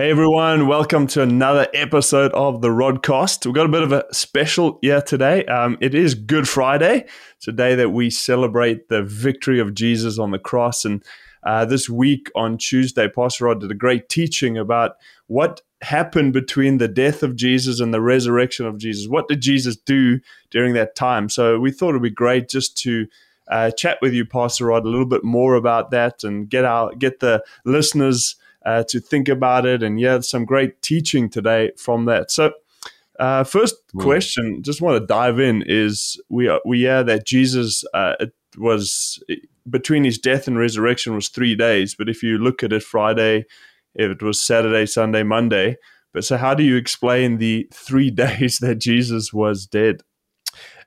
Hey everyone, welcome to another episode of The Rodcast. We've got a bit of a special here today. It is Good Friday. It's a day that we celebrate the victory of Jesus on the cross. And this week on Tuesday, Pastor Rod did a great teaching about what happened between the death of Jesus and the resurrection of Jesus. What did Jesus do during that time? So we thought it would be great just to chat with you, Pastor Rod, a little bit more about that and get the listeners to think about it, and some great teaching today from that. So first question, just want to dive in, is we hear that Jesus between his death and resurrection was 3 days, but if you look at it, Friday, it was Saturday, Sunday, Monday. But so how do you explain the 3 days that Jesus was dead?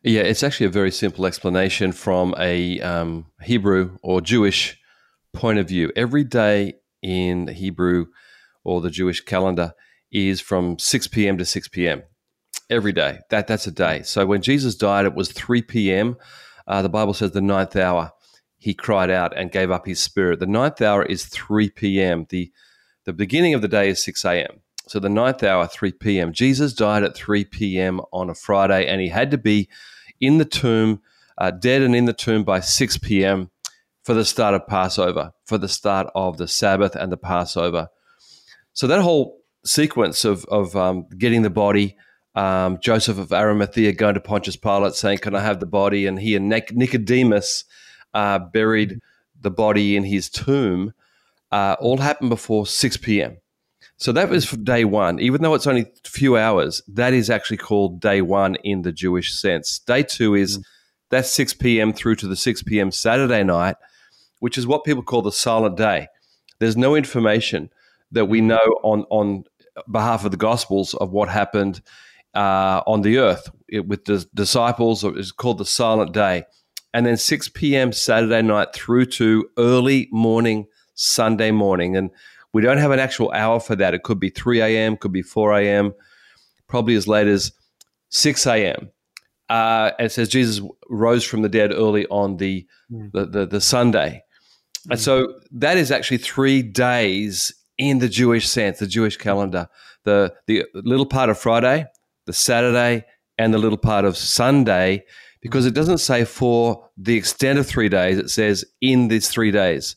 Yeah, it's actually a very simple explanation from a Hebrew or Jewish point of view. Every day in Hebrew or the Jewish calendar is from 6 p.m. to 6 p.m. every day. That's a day. So when Jesus died, it was 3 p.m. The Bible says the ninth hour, he cried out and gave up his spirit. The ninth hour is 3 p.m. The beginning of the day is 6 a.m. So the ninth hour, 3 p.m. Jesus died at 3 p.m. on a Friday, and he had to be in the tomb, dead and in the tomb by 6 p.m. for the start of Passover, for the start of the Sabbath and the Passover. So that whole sequence of getting the body, Joseph of Arimathea going to Pontius Pilate saying, "Can I have the body?" And he and Nicodemus buried the body in his tomb, all happened before 6 p.m. So that was for day one. Even though it's only a few hours, that is actually called day one in the Jewish sense. Day two is that's 6 p.m. through to the 6 p.m. Saturday night, which is what people call the silent day. There's no information that we know on behalf of the Gospels of what happened on the earth with the disciples. It's called the silent day. And then 6 p.m. Saturday night through to early morning, Sunday morning. And we don't have an actual hour for that. It could be 3 a.m., could be 4 a.m., probably as late as 6 a.m. It says Jesus rose from the dead early on the Sunday. And so that is actually 3 days in the Jewish sense, the Jewish calendar, the little part of Friday, the Saturday, and the little part of Sunday, because it doesn't say for the extent of 3 days. It says in these 3 days.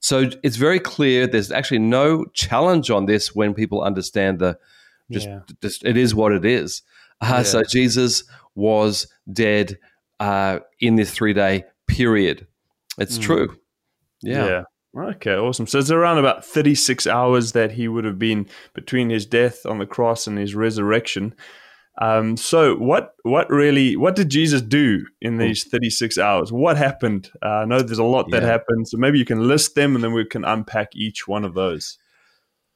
So it's very clear. There's actually no challenge on this when people understand just it is what it is. So Jesus was dead in this 3 day period. It's true. Yeah. Okay, awesome. So it's around about 36 hours that he would have been between his death on the cross and his resurrection. So what did Jesus do in these 36 hours? What happened? I know there's a lot that happened. So maybe you can list them and then we can unpack each one of those.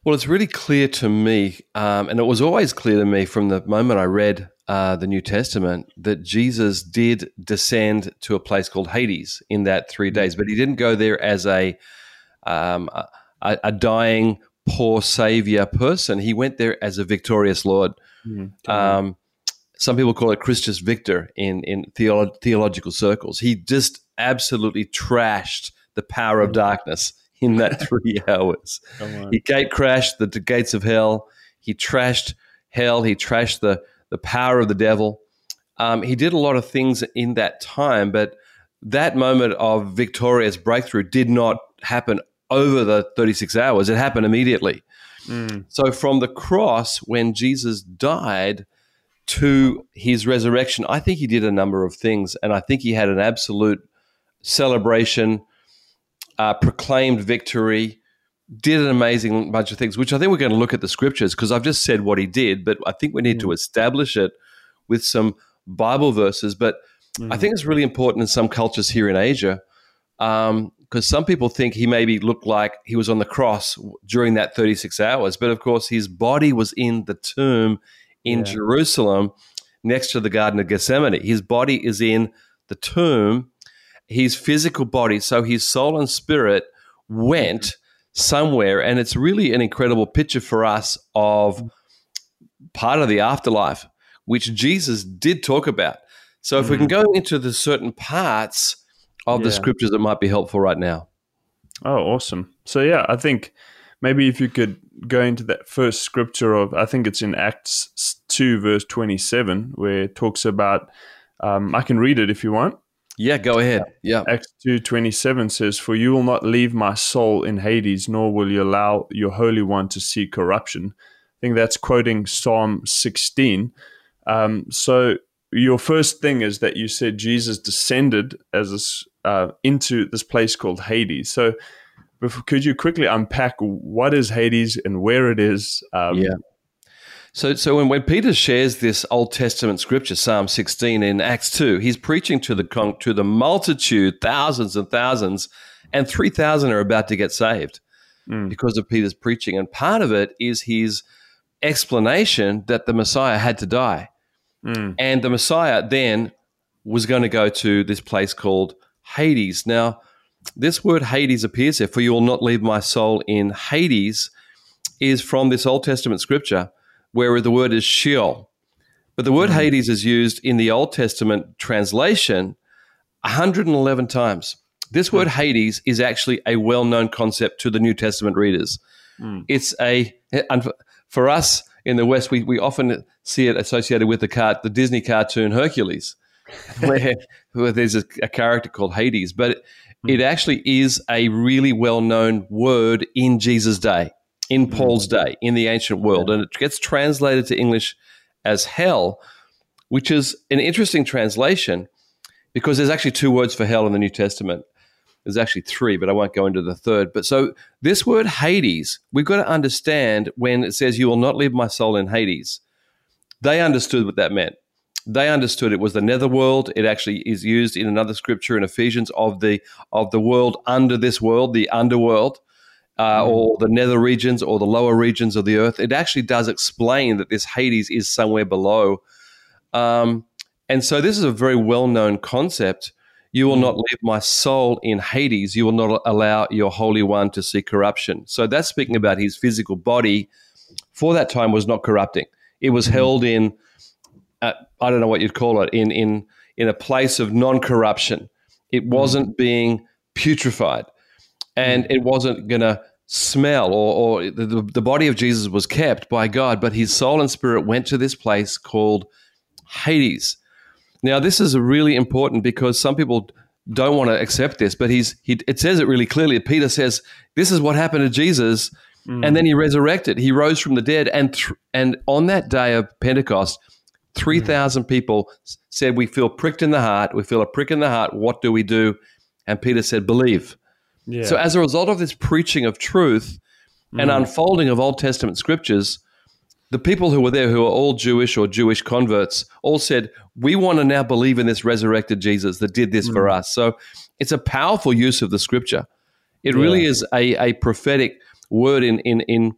Well, it's really clear to me, and it was always clear to me from the moment I read the New Testament, that Jesus did descend to a place called Hades in that 3 days, but he didn't go there as a dying, poor savior person. He went there as a victorious Lord. Some people call it Christus Victor in theological circles. He just absolutely trashed the power of darkness in that 3 hours. He gate-crashed the gates of hell. He trashed hell. He trashed the power of the devil. He did a lot of things in that time, but that moment of victorious breakthrough did not happen over the 36 hours. It happened immediately. So from the cross, when Jesus died, to his resurrection, I think he did a number of things, and I think he had an absolute celebration, proclaimed victory, did an amazing bunch of things, which I think we're going to look at the scriptures, because I've just said what he did, but I think we need to establish it with some Bible verses. But I think it's really important in some cultures here in Asia, because some people think he maybe looked like he was on the cross during that 36 hours, but of course his body was in the tomb in Jerusalem next to the Garden of Gethsemane. His body is in the tomb, his physical body, so his soul and spirit went somewhere. And it's really an incredible picture for us of part of the afterlife, which Jesus did talk about. So if we can go into the certain parts of the scriptures, that might be helpful right now. Oh, awesome. So, I think Maybe if you could go into that first scripture of, I think it's in Acts 2, verse 27, where it talks about, I can read it if you want. Yeah, go ahead. Yeah. Acts 2:27 says, "For you will not leave my soul in Hades, nor will you allow your Holy One to see corruption." I think that's quoting Psalm 16. So your first thing is that you said Jesus descended as into this place called Hades. So could you quickly unpack what is Hades and where it is? So when Peter shares this Old Testament scripture, Psalm 16 in Acts 2, he's preaching to the multitude, thousands, and 3,000 are about to get saved because of Peter's preaching. And part of it is his explanation that the Messiah had to die. And the Messiah then was going to go to this place called Hades. Now, this word Hades appears here, "For you will not leave my soul in Hades," is from this Old Testament scripture, where the word is Sheol. But the word Hades is used in the Old Testament translation 111 times. This word Hades is actually a well-known concept to the New Testament readers. It's for us in the West, we often see it associated with the Disney cartoon Hercules, where there's a character called Hades. But it actually is a really well-known word in Jesus' day, in Paul's day, in the ancient world. And it gets translated to English as hell, which is an interesting translation because there's actually two words for hell in the New Testament. There's actually three, but I won't go into the third. But so this word Hades, we've got to understand when it says, "You will not leave my soul in Hades." They understood what that meant. They understood it was the netherworld. It actually is used in another scripture in Ephesians of the world under this world, the underworld. Or the nether regions or the lower regions of the earth. It actually does explain that this Hades is somewhere below. And so this is a very well-known concept. "You will not leave my soul in Hades. You will not allow your Holy One to see corruption." So that's speaking about his physical body for that time was not corrupting. It was held in, I don't know what you'd call it, in a place of non-corruption. It wasn't being putrefied. And it wasn't going to smell, or the body of Jesus was kept by God, but his soul and spirit went to this place called Hades. Now, this is really important because some people don't want to accept this, but it says it really clearly. Peter says, this is what happened to Jesus, and then he resurrected. He rose from the dead, and on that day of Pentecost, 3,000 people said, "We feel pricked in the heart. We feel a prick in the heart. What do we do?" And Peter said, "Believe." Yeah. So as a result of this preaching of truth and unfolding of Old Testament scriptures, the people who were there, who are all Jewish or Jewish converts, all said, "We want to now believe in this resurrected Jesus that did this for us." So it's a powerful use of the scripture. It really is a prophetic word in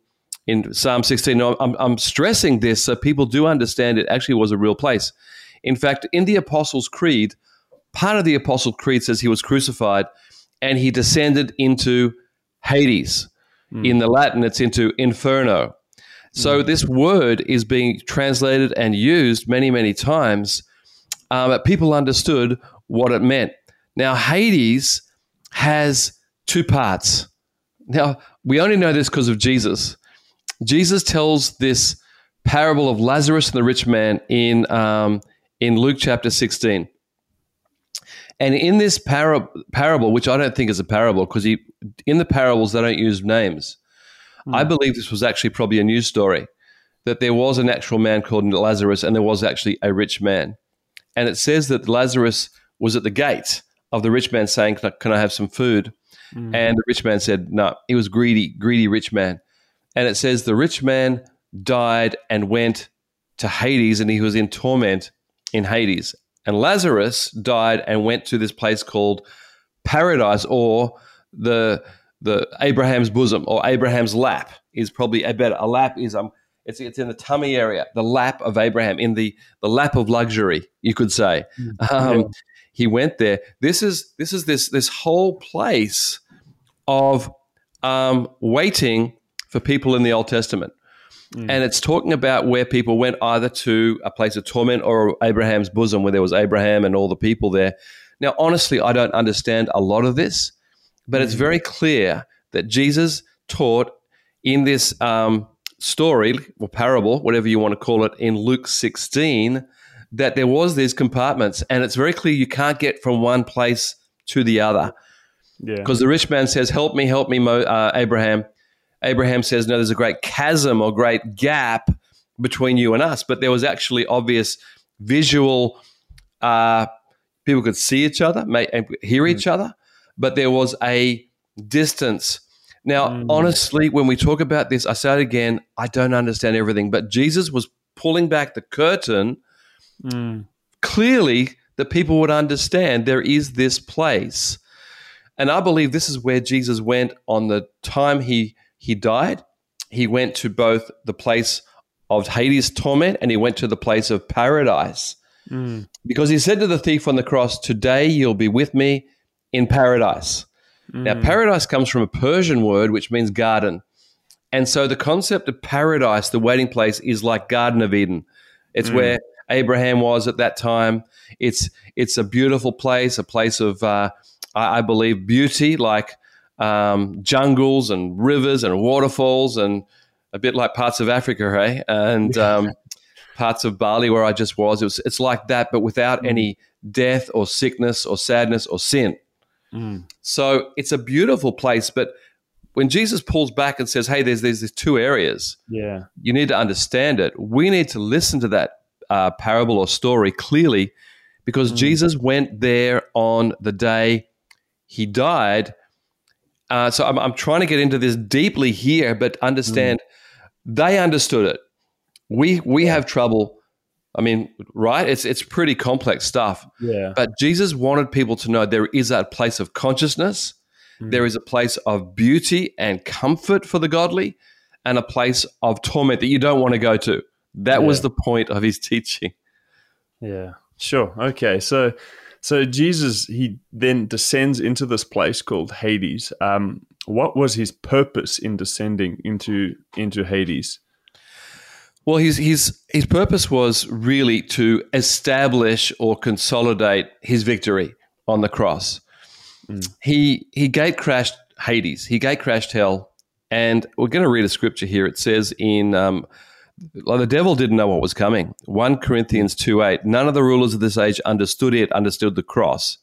Psalm 16. Now, I'm stressing this so people do understand it actually was a real place. In fact, in the Apostles' Creed, part of the Apostles' Creed says he was crucified and he descended into Hades. In the Latin, it's into Inferno. So this word is being translated and used many, many times. People understood what it meant. Now, Hades has two parts. Now, we only know this because of Jesus. Jesus tells this parable of Lazarus and the rich man in Luke chapter 16. And in this parable, which I don't think is a parable because in the parables they don't use names. I believe this was actually probably a news story, that there was an actual man called Lazarus and there was actually a rich man. And it says that Lazarus was at the gate of the rich man saying, "Can I have some food?" And the rich man said no. He was greedy rich man. And it says the rich man died and went to Hades, and he was in torment in Hades. And Lazarus died and went to this place called paradise, or the Abraham's bosom, or Abraham's lap is probably a better. A lap is it's in the tummy area, the lap of Abraham, in the lap of luxury, you could say. He went there. This is this whole place of waiting for people in the Old Testament. And it's talking about where people went either to a place of torment or Abraham's bosom, where there was Abraham and all the people there. Now, honestly, I don't understand a lot of this, but it's very clear that Jesus taught in this story or parable, whatever you want to call it, in Luke 16, that there was these compartments, and it's very clear you can't get from one place to the other. Yeah. Because the rich man says, help me, Abraham." Abraham says, "No, there's a great chasm or great gap between you and us." But there was actually obvious visual, people could see each other, hear each other, but there was a distance. Now, honestly, when we talk about this, I say it again, I don't understand everything, but Jesus was pulling back the curtain. Clearly, the people would understand there is this place. And I believe this is where Jesus went on the time he died. He went to both the place of Hades' torment and he went to the place of paradise. Because he said to the thief on the cross, "Today you'll be with me in paradise." Now, paradise comes from a Persian word which means garden. And so the concept of paradise, the waiting place, is like Garden of Eden. It's where Abraham was at that time. It's a beautiful place, a place of, I believe, beauty, like jungles and rivers and waterfalls, and a bit like parts of Africa, hey? And parts of Bali where I just was. It's like that, but without any death or sickness or sadness or sin. So it's a beautiful place, but when Jesus pulls back and says, "Hey, there's these two areas," you need to understand it. We need to listen to that parable or story clearly, because Jesus went there on the day he died. So I'm trying to get into this deeply here, but understand they understood it. We have trouble. I mean, right? It's pretty complex stuff. Yeah. But Jesus wanted people to know there is a place of consciousness, there is a place of beauty and comfort for the godly, and a place of torment that you don't want to go to. That was the point of his teaching. Yeah, sure. Okay, so Jesus, he then descends into this place called Hades. What was his purpose in descending into Hades? Well, his purpose was really to establish or consolidate his victory on the cross. He gatecrashed Hades. He gatecrashed hell. And we're going to read a scripture here. It says in the devil didn't know what was coming. 1 Corinthians 2:8, "None of the rulers of this age understood the cross.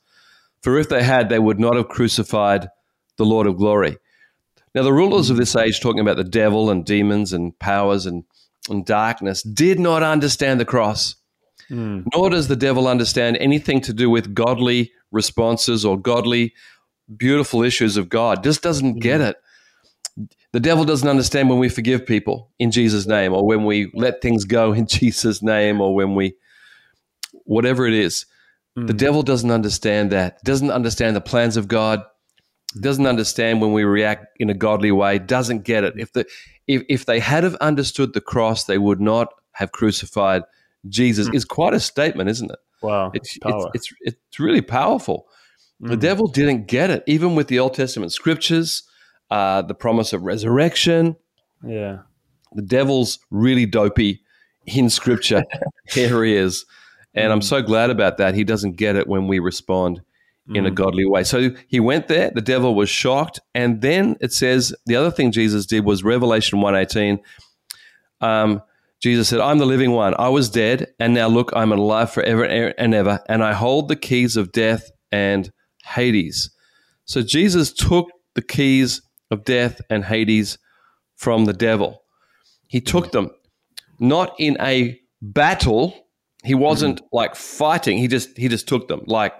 For if they had, they would not have crucified the Lord of glory." Now, the rulers of this age, talking about the devil and demons and powers and darkness, did not understand the cross, nor does the devil understand anything to do with godly responses or godly, beautiful issues of God. Just doesn't get it. The devil doesn't understand when we forgive people in Jesus' name, or when we let things go in Jesus' name, or when we, whatever it is, the devil doesn't understand that, doesn't understand the plans of God, doesn't understand when we react in a godly way, doesn't get it. If they had have understood the cross, they would not have crucified Jesus. It's quite a statement, isn't it? Wow. It's really powerful. The devil didn't get it, even with the Old Testament scriptures, the promise of resurrection. Yeah. The devil's really dopey in scripture. Here he is. And I'm so glad about that. He doesn't get it when we respond in a godly way. So he went there, the devil was shocked, and then it says the other thing Jesus did was Revelation 1:18. Jesus said, "I'm the living one. I was dead, and now look, I'm alive forever and ever, and I hold the keys of death and Hades." So Jesus took the keys of death and Hades from the devil. He took them, not in a battle. He wasn't like fighting. He just took them, like,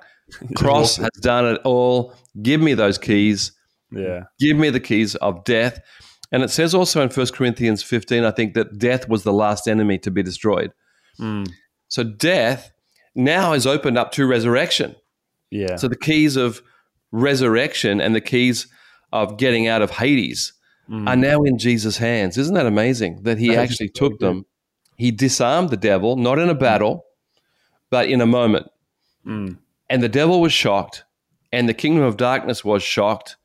"Cross has done it all. Give me those keys." Yeah. Give me the keys of death. And it says also in 1 Corinthians 15, I think, that death was the last enemy to be destroyed. So death now is opened up to resurrection. Yeah. So the keys of resurrection and the keys of getting out of Hades are now in Jesus' hands. Isn't that amazing that he actually took them? He disarmed the devil, not in a battle, but in a moment. And the devil was shocked, and the kingdom of darkness was shocked,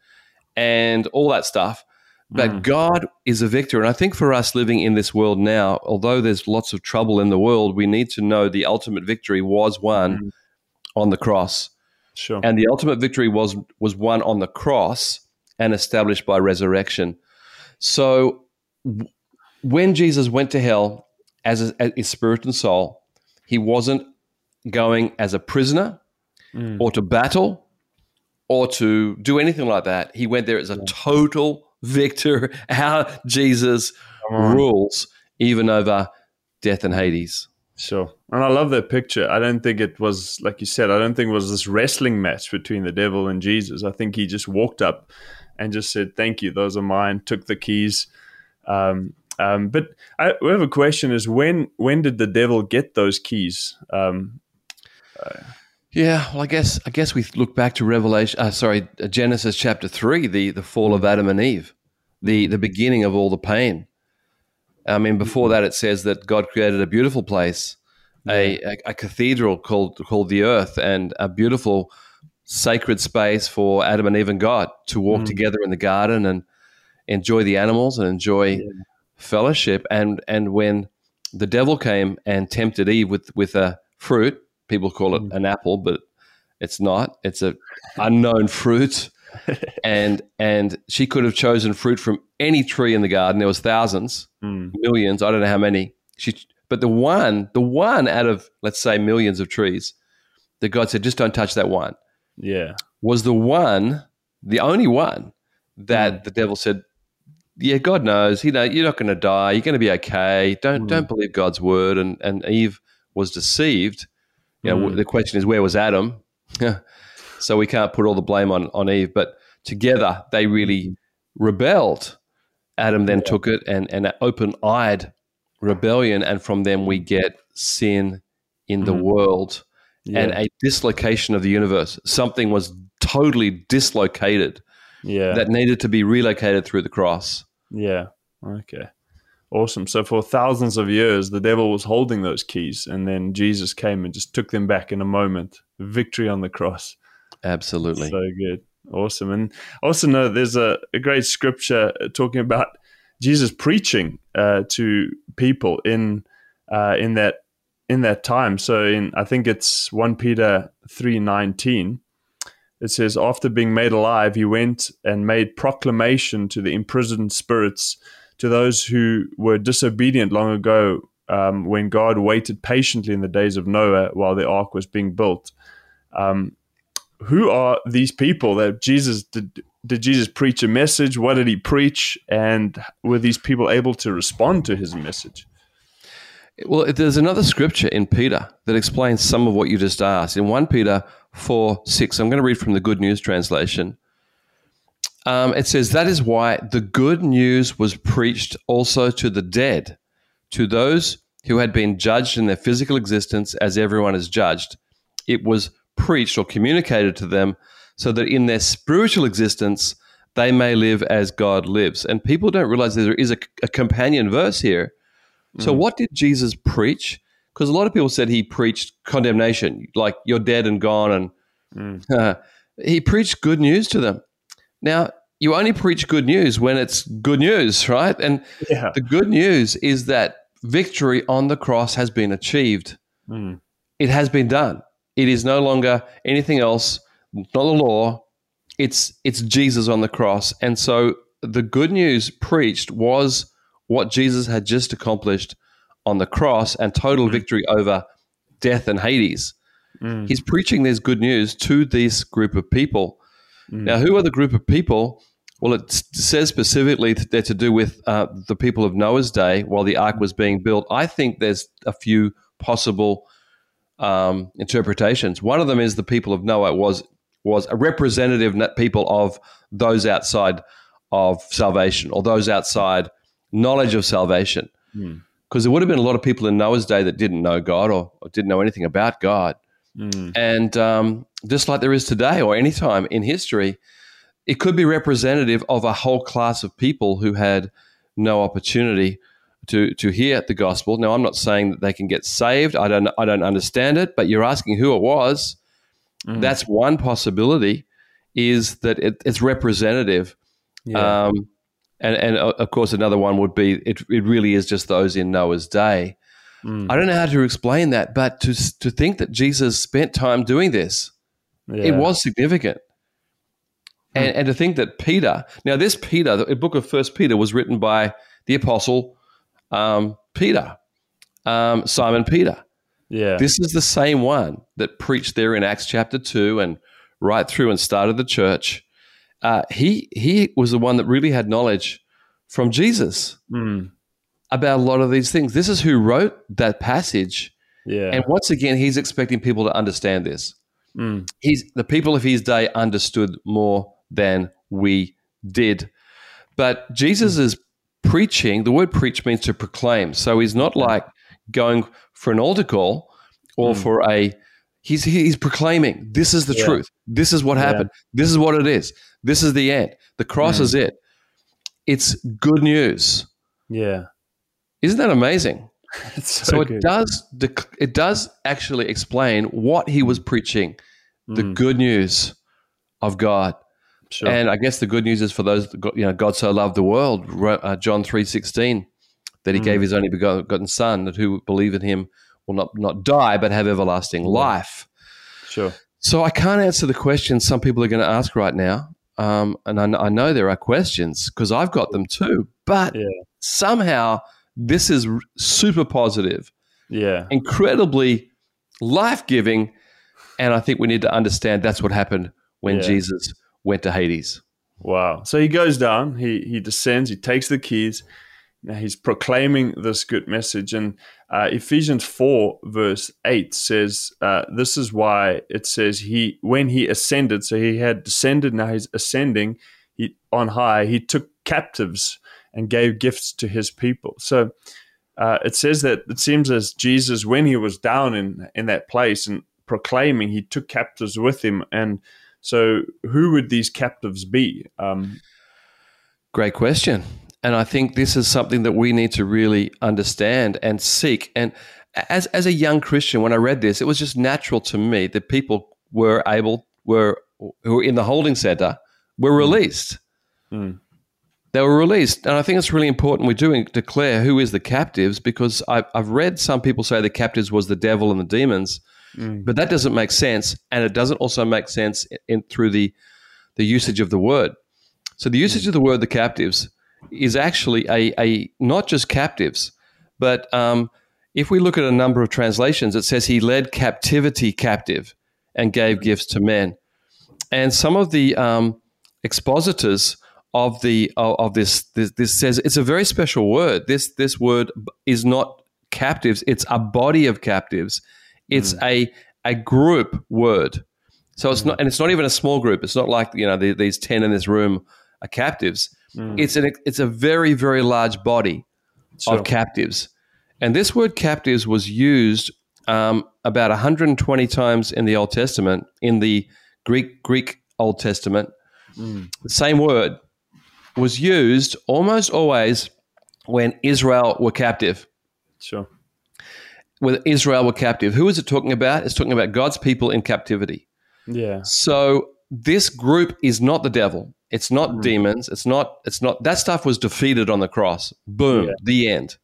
and all that stuff. But God is a victor. And I think for us living in this world now, although there's lots of trouble in the world, we need to know the ultimate victory was won on the cross. Sure. And the ultimate victory was won on the cross and established by resurrection. So when Jesus went to hell as his spirit and soul, he wasn't going as a prisoner or to battle or to do anything like that. He went there as a total victor. Our Jesus rules even over death and Hades. Sure. And I love that picture. I don't think it was, like you said, I don't think it was this wrestling match between the devil and Jesus. I think he just walked up and just said, thank you, those are mine, took the keys. But we have a question is, when did the devil get those keys? Well, I guess we look back to Genesis chapter 3, the fall of Adam and Eve, the beginning of all the pain. I mean, before that, it says that God created a beautiful place, a cathedral called the earth, and a beautiful sacred space for Adam and Eve and God to walk together in the garden and enjoy the animals and enjoy fellowship. And when the devil came and tempted Eve with a fruit, people call it an apple, but it's not. It's an unknown fruit. And she could have chosen fruit from any tree in the garden. There was thousands, millions, I don't know how many. But the one out of, let's say, millions of trees that God said, just don't touch that one. Yeah. Was the only one that the devil said, yeah, God knows, you're not going to die. You're going to be okay. Don't believe God's word. And Eve was deceived. You know, the question is, where was Adam? So we can't put all the blame on Eve, but together they really rebelled. Adam then took it and an open-eyed rebellion, and from them we get sin in the world and a dislocation of the universe. Something was totally dislocated that needed to be relocated through the cross. Yeah, okay. Awesome. So for thousands of years, the devil was holding those keys, and then Jesus came and just took them back in a moment. Victory on the cross. Absolutely. So good. Awesome. And I also know there's a great scripture talking about Jesus preaching to people in that time. So I think it's 1 Peter 3:19. It says, after being made alive, he went and made proclamation to the imprisoned spirits, to those who were disobedient long ago, when God waited patiently in the days of Noah while the ark was being built. Who are these people that Jesus did Jesus preach a message? What did he preach? And were these people able to respond to his message? Well, there's another scripture in Peter that explains some of what you just asked. In 1 Peter 4:6, I'm going to read from the Good News translation. It says, that is why the good news was preached also to the dead, to those who had been judged in their physical existence as everyone is judged. It was preached or communicated to them so that in their spiritual existence they may live as God lives. And people don't realize there is a companion verse here. So what did Jesus preach? Because a lot of people said he preached condemnation, like you're dead and gone. And he preached good news to them. Now, you only preach good news when it's good news, right? And the good news is that victory on the cross has been achieved. It has been done. It is no longer anything else, not the law. It's Jesus on the cross. And so the good news preached was what Jesus had just accomplished on the cross, and total victory over death and Hades. He's preaching this good news to this group of people. Now, who are the group of people? Well, it says specifically that they're to do with the people of Noah's day while the ark was being built. I think there's a few possible interpretations. One of them is the people of Noah was a representative people of those outside of salvation, or those outside knowledge of salvation, because there would have been a lot of people in Noah's day that didn't know God or didn't know anything about God. And just like there is today or any time in history, it could be representative of a whole class of people who had no opportunity to hear the gospel. Now, I'm not saying that they can get saved. I don't understand it, but you're asking who it was. That's one possibility, is that it's representative. Yeah. And of course, another one would be it really is just those in Noah's day. I don't know how to explain that, but to think that Jesus spent time doing this, it was significant. And to think that Peter, now this Peter, the book of 1 Peter was written by the apostle Peter, Simon Peter. Yeah, this is the same one that preached there in Acts chapter 2 and right through and started the church. He was the one that really had knowledge from Jesus about a lot of these things. This is who wrote that passage. Yeah. And once again, he's expecting people to understand this. The people of his day understood more than we did. But Jesus is preaching. The word preach means to proclaim. So he's not like going for an altar call or for a – he's proclaiming, this is the truth. This is what happened. This is what it is. This is the end. The cross is it. It's good news. Yeah. Isn't that amazing? It's so good. It does actually explain what he was preaching, the good news of God. Sure. And I guess the good news is for those, God so loved the world, John 3:16, that he gave his only begotten son, that who believe in him will not die but have everlasting life. Sure. So I can't answer the question some people are going to ask right now, and I know there are questions because I've got them too, but somehow this is super positive, incredibly life-giving, and I think we need to understand that's what happened when Jesus went to Hades. Wow. So he goes down, he descends, he takes the keys, he's proclaiming this good message. And Ephesians 4 verse 8 says, this is why it says when he ascended, so he had descended, now he's ascending on high, he took captives and gave gifts to his people. So it says that it seems as Jesus, when he was down in that place and proclaiming, he took captives with him. And so who would these captives be? Great question. And I think this is something that we need to really understand and seek. And as a young Christian, when I read this, it was just natural to me that people who were in the holding center were released. They were released. And I think it's really important we do declare who is the captives, because I've read some people say the captives was the devil and the demons, but that doesn't make sense. And it doesn't also make sense through the usage of the word. So the usage of the word, the captives, is actually a not just captives, but if we look at a number of translations, it says he led captivity captive and gave gifts to men. And some of the expositors of this says it's a very special word. This word is not captives, it's a body of captives. It's a group word. So it's not, and it's not even a small group. It's not like, these 10 in this room are captives. It's a very, very large body of captives. And this word captives was used about 120 times in the Old Testament, in the Greek Old Testament. The same word was used almost always when Israel were captive. Sure. When Israel were captive, who is it talking about? It's talking about God's people in captivity. Yeah. So this group is not the devil. It's not demons. It's not that stuff was defeated on the cross. Boom. Yeah. The end.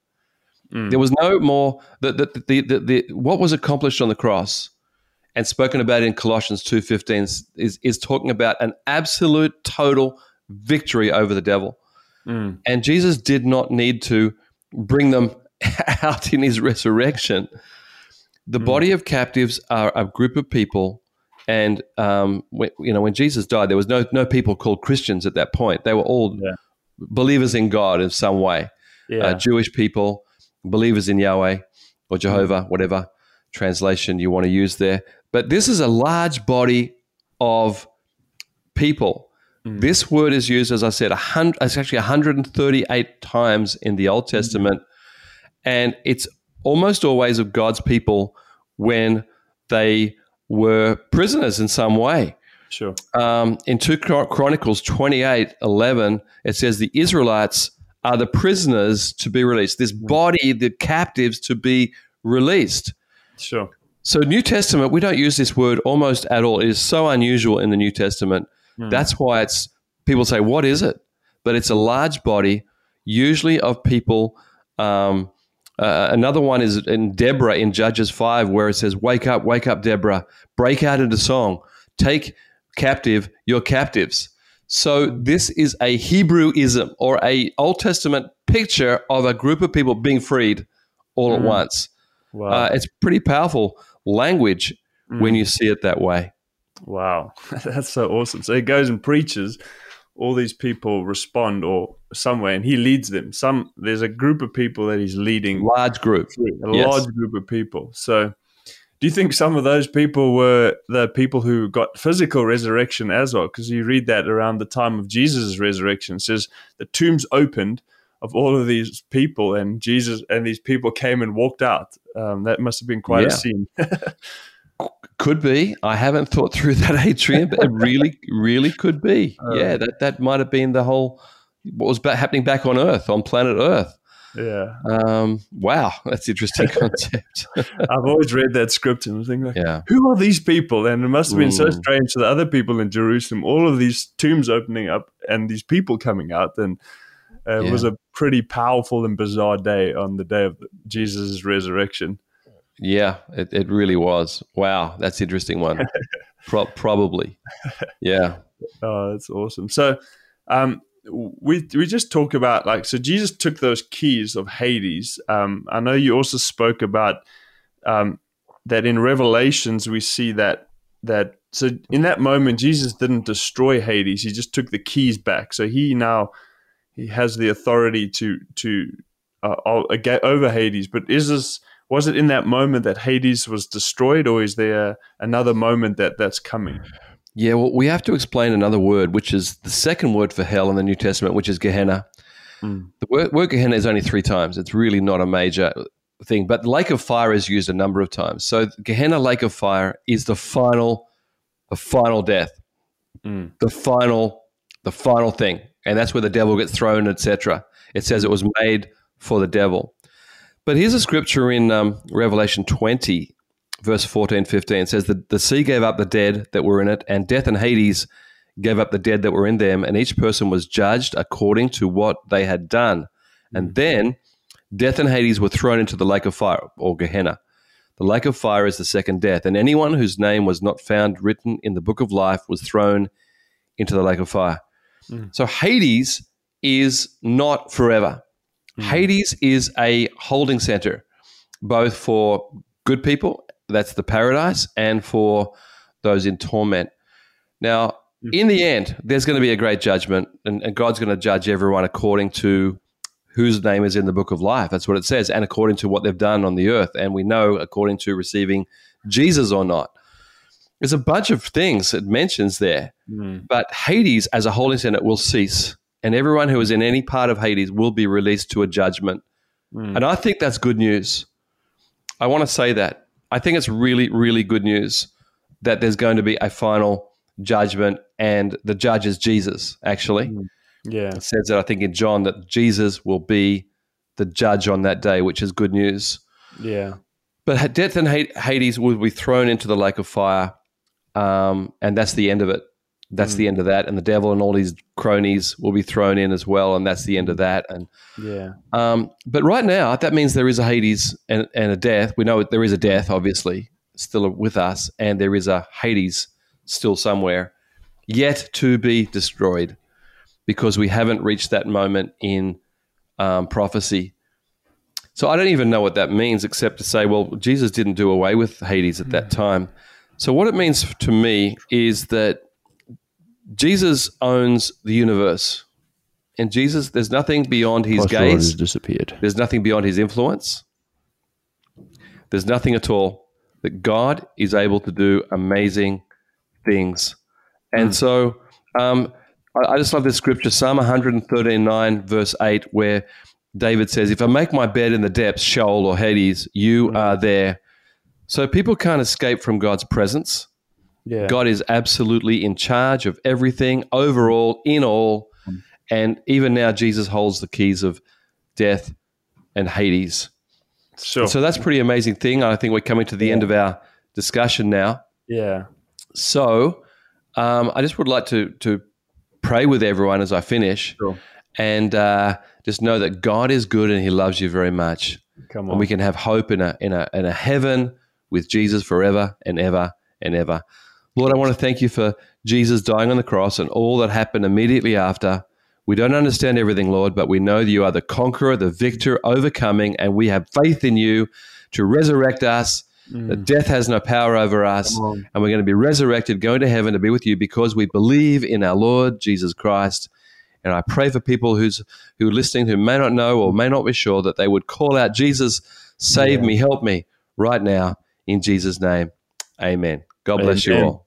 There was no more the what was accomplished on the cross and spoken about in Colossians 2:15 is talking about an absolute total victory over the devil. And Jesus did not need to bring them out in his resurrection. The body of captives are a group of people, and when Jesus died, there was no people called Christians at that point. They were all believers in God in some way, Jewish people, believers in Yahweh or Jehovah, whatever translation you want to use there. But this is a large body of people. This word is used, as I said, 138 times in the Old Testament, and it's almost always of God's people when they were prisoners in some way. Sure. In 2 Chronicles 28:11, it says the Israelites are the prisoners to be released, this body, the captives to be released. Sure. So New Testament, we don't use this word almost at all. It is so unusual in the New Testament. That's why people say, what is it? But it's a large body, usually of people. Another one is in Deborah in Judges 5, where it says, wake up, Deborah, break out into song, take captive your captives. So this is a Hebrewism or a Old Testament picture of a group of people being freed all at once. Wow. It's pretty powerful language when you see it that way. Wow, that's so awesome. So he goes and preaches. All these people respond or somewhere, and he leads them. There's a group of people that he's leading. Large group. Large group of people. So do you think some of those people were the people who got physical resurrection as well? Because you read that around the time of Jesus' resurrection. It says the tombs opened of all of these people, and Jesus and these people came and walked out. That must have been quite a scene. Could be. I haven't thought through that, Adrian, but it really, really could be. Yeah, that might have been the whole what was happening back on Earth, on planet Earth. Yeah. Wow, that's an interesting concept. I've always read that script and think like, who are these people? And it must have been so strange to the other people in Jerusalem. All of these tombs opening up and these people coming out, and it was a pretty powerful and bizarre day on the day of Jesus' resurrection. Yeah, it really was. Wow, that's an interesting one. Probably. Yeah. Oh, that's awesome. So we just talk about so Jesus took those keys of Hades. I know you also spoke about that in Revelations we see that so in that moment Jesus didn't destroy Hades, he just took the keys back. So he has the authority to over Hades, but was it in that moment that Hades was destroyed, or is there another moment that's coming? Yeah, well, we have to explain another word, which is the second word for hell in the New Testament, which is Gehenna. The word Gehenna is only 3 times. It's really not a major thing, but lake of fire is used a number of times. So Gehenna, lake of fire, is the final death, the final thing, and that's where the devil gets thrown, etc. It says it was made for the devil. But here's a scripture in Revelation 20, verse 14-15. It says that the sea gave up the dead that were in it, and death and Hades gave up the dead that were in them, and each person was judged according to what they had done. And then death and Hades were thrown into the lake of fire, or Gehenna. The lake of fire is the second death, and anyone whose name was not found written in the book of life was thrown into the lake of fire. So Hades is not forever. Hades is a holding center, both for good people, that's the paradise, and for those in torment. Now, in the end, there's going to be a great judgment, and God's going to judge everyone according to whose name is in the book of life. That's what it says, and according to what they've done on the earth, and we know according to receiving Jesus or not. There's a bunch of things it mentions there, but Hades as a holding center will cease. And everyone who is in any part of Hades will be released to a judgment. And I think that's good news. I want to say that. I think it's really, really good news that there's going to be a final judgment, and the judge is Jesus, actually. Yeah. It says that, I think, in John, that Jesus will be the judge on that day, which is good news. Yeah. But death and Hades will be thrown into the lake of fire, and that's the end of it. That's the end of that, and the devil and all his cronies will be thrown in as well, and that's the end of that. And but right now, that means there is a Hades and a death. We know there is a death, obviously, still with us, and there is a Hades still somewhere, yet to be destroyed, because we haven't reached that moment in prophecy. So I don't even know what that means, except to say, well, Jesus didn't do away with Hades at that time. So what it means to me is that Jesus owns the universe, and Jesus, there's nothing beyond his gaze. Disappeared. There's nothing beyond his influence. There's nothing at all. That God is able to do amazing things. And so I just love this scripture, Psalm 139, verse 8, where David says, if I make my bed in the depths, Sheol or Hades, you are there. So people can't escape from God's presence. Yeah. God is absolutely in charge of everything, overall, in all. And even now, Jesus holds the keys of death and Hades. Sure. And so that's a pretty amazing thing. I think we're coming to the end of our discussion now. Yeah. So I just would like to pray with everyone as I finish. Sure. And just know that God is good and he loves you very much. Come on. And we can have hope in a heaven with Jesus forever and ever and ever. Lord, I want to thank you for Jesus dying on the cross and all that happened immediately after. We don't understand everything, Lord, but we know that you are the conqueror, the victor, overcoming, and we have faith in you to resurrect us, that death has no power over us, and we're going to be resurrected, going to heaven to be with you because we believe in our Lord Jesus Christ. And I pray for people who are listening who may not know or may not be sure that they would call out, Jesus, save me, help me right now in Jesus' name. Amen. God bless you all.